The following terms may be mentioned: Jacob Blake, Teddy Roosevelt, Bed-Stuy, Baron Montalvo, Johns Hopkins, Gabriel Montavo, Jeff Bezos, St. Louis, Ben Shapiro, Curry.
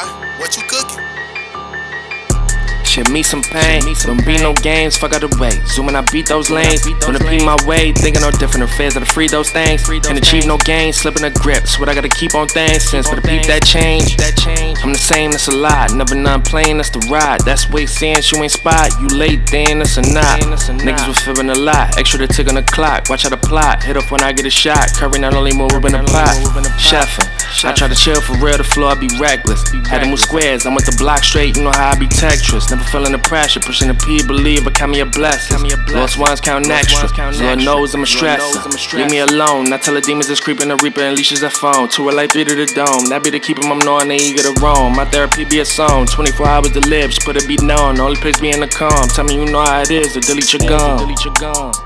Fry, what you cooking? Shit, me some pain, don't be no games, fuck out the way. Zooming, I beat those lanes, gonna be my way. Thinking no different affairs, gotta free those things. Can't achieve no gain, slipping a grip. So what I gotta keep on things, since but to peep that change. I'm the same, that's a lie, never none playing, that's the ride. That's way saying you ain't spot, you late then, that's a knot. Niggas was feeling a lot, extra to tick on the clock. Watch out the plot, hit up when I get a shot. Curry not only more ribbon a plot. Chefin', I try to chill for real, the floor I be reckless. Had to move squares, I'm with the block straight, you know how I be Tetris. Never feeling the pressure, pushing the P, believe, but count me a blessing. Lost ones count extra, Lord knows I'm a stressor. Leave me alone, I tell the demons it's creeping, the reaper unleashes that phone. Two a light, three to the dome, that be to keep 'em, I'm knowing they eager to roam. My therapy be a song, 24 hours to live, just put it be known. Only place be in the calm, tell me you know how it is, or delete your gum.